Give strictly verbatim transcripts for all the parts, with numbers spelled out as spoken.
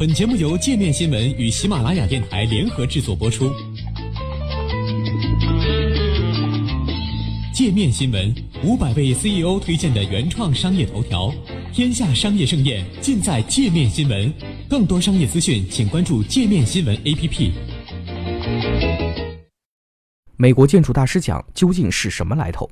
本节目由界面新闻与喜马拉雅电台联合制作播出。界面新闻五百位 C E O 推荐的原创商业头条，天下商业盛宴尽在界面新闻。更多商业资讯，请关注界面新闻 A P P。 美国建筑大师奖究竟是什么来头？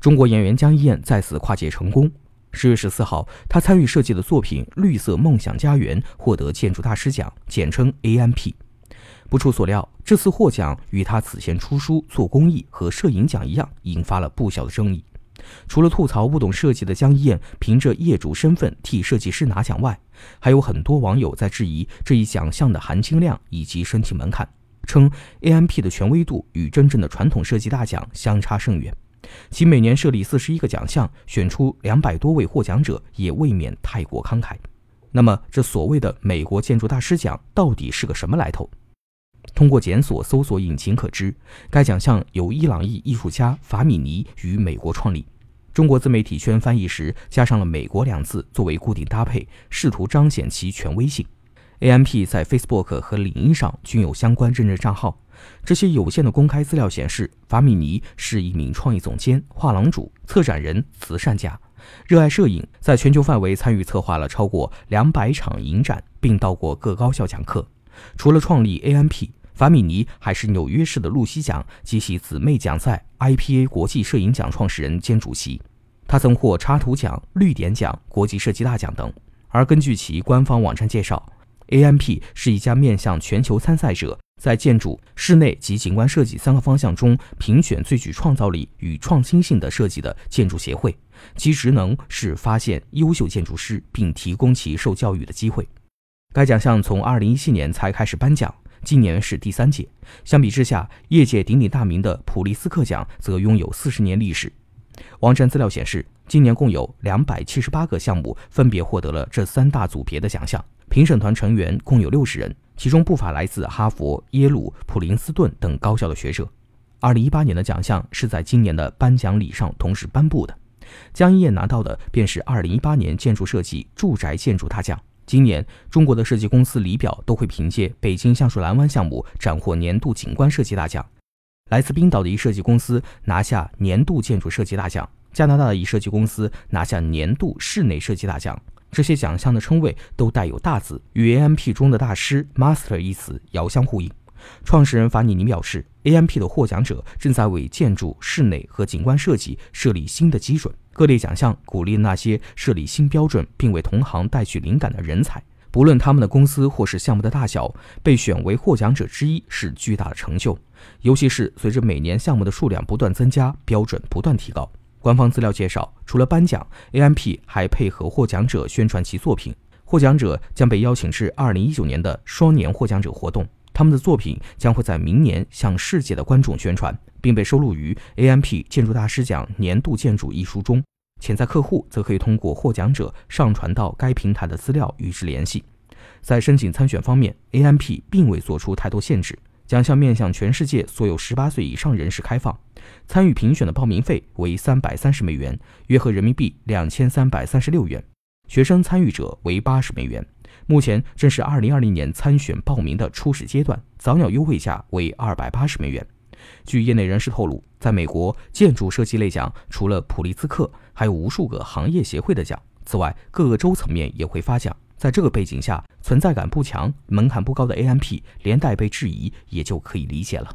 中国演员江一燕在此跨界成功。十月十四号，他参与设计的作品《绿色梦想家园》获得建筑大师奖，简称 A M P。 不出所料，这次获奖与他此前出书、做公益和摄影奖一样，引发了不小的争议。除了吐槽不懂设计的江一燕凭着业主身份替设计师拿奖外，还有很多网友在质疑这一奖项的含金量以及申请门槛，称 A M P 的权威度与真正的传统设计大奖相差甚远。其每年设立四十一个奖项，选出两百多位获奖者，也未免太过慷慨。那么，这所谓的美国建筑大师奖到底是个什么来头？通过检索搜索引擎可知，该奖项由伊朗裔艺术家法米尼于美国创立。中国自媒体圈翻译时加上了"美国"两字作为固定搭配，试图彰显其权威性。A M P 在 Facebook 和领英上均有相关认证账号。这些有限的公开资料显示，法米尼是一名创意总监、画廊主、策展人、慈善家，热爱摄影，在全球范围参与策划了超过两百场影展，并到过各高校讲课。除了创立 A M P， 法米尼还是纽约市的露西奖及其姊妹奖赛 I P A 国际摄影奖创始人兼主席。他曾获插图奖、绿点奖、国际设计大奖等。而根据其官方网站介绍，A M P 是一家面向全球参赛者，在建筑、室内及景观设计三个方向中评选最具创造力与创新性的设计的建筑协会，其职能是发现优秀建筑师并提供其受教育的机会。该奖项从二零一七年才开始颁奖，今年是第三届。相比之下，业界鼎鼎大名的普利斯克奖则拥有四十年历史。网站资料显示，今年共有两百七十八个项目分别获得了这三大组别的奖项，评审团成员共有六十人，其中不乏来自哈佛、耶鲁、普林斯顿等高校的学者。二零一八年的奖项是在今年的颁奖礼上同时颁布的。江一燕拿到的便是二零一八年建筑设计住宅建筑大奖。今年，中国的设计公司李表都会凭借北京橡树栏湾项目斩获年度景观设计大奖，来自冰岛的一设计公司拿下年度建筑设计大奖，加拿大的一设计公司拿下年度室内设计大奖。这些奖项的称谓都带有大字，与 A M P 中的大师 Master 一词遥相呼应。创始人法尼尼表示， A M P 的获奖者正在为建筑、室内和景观设计设立新的基准，各类奖项鼓励那些设立新标准并为同行带去灵感的人才，不论他们的公司或是项目的大小，被选为获奖者之一是巨大的成就，尤其是随着每年项目的数量不断增加，标准不断提高。官方资料介绍，除了颁奖， A M P 还配合获奖者宣传其作品。获奖者将被邀请至二零一九年的双年获奖者活动，他们的作品将会在明年向世界的观众宣传，并被收录于 A M P 建筑大师奖年度建筑一书中。潜在客户则可以通过获奖者上传到该平台的资料与之联系。在申请参选方面 ，A M P 并未做出太多限制，奖项面向全世界所有十八岁以上人士开放。参与评选的报名费为三百三十美元，约合人民币两千三百三十六元。学生参与者为八十美元。目前正是二零二零年参选报名的初始阶段，早鸟优惠价为二百八十美元。据业内人士透露，在美国，建筑设计类奖除了普利兹克，还有无数个行业协会的奖。此外，各个州层面也会发奖。在这个背景下，存在感不强、门槛不高的 A M P 连带被质疑，也就可以理解了。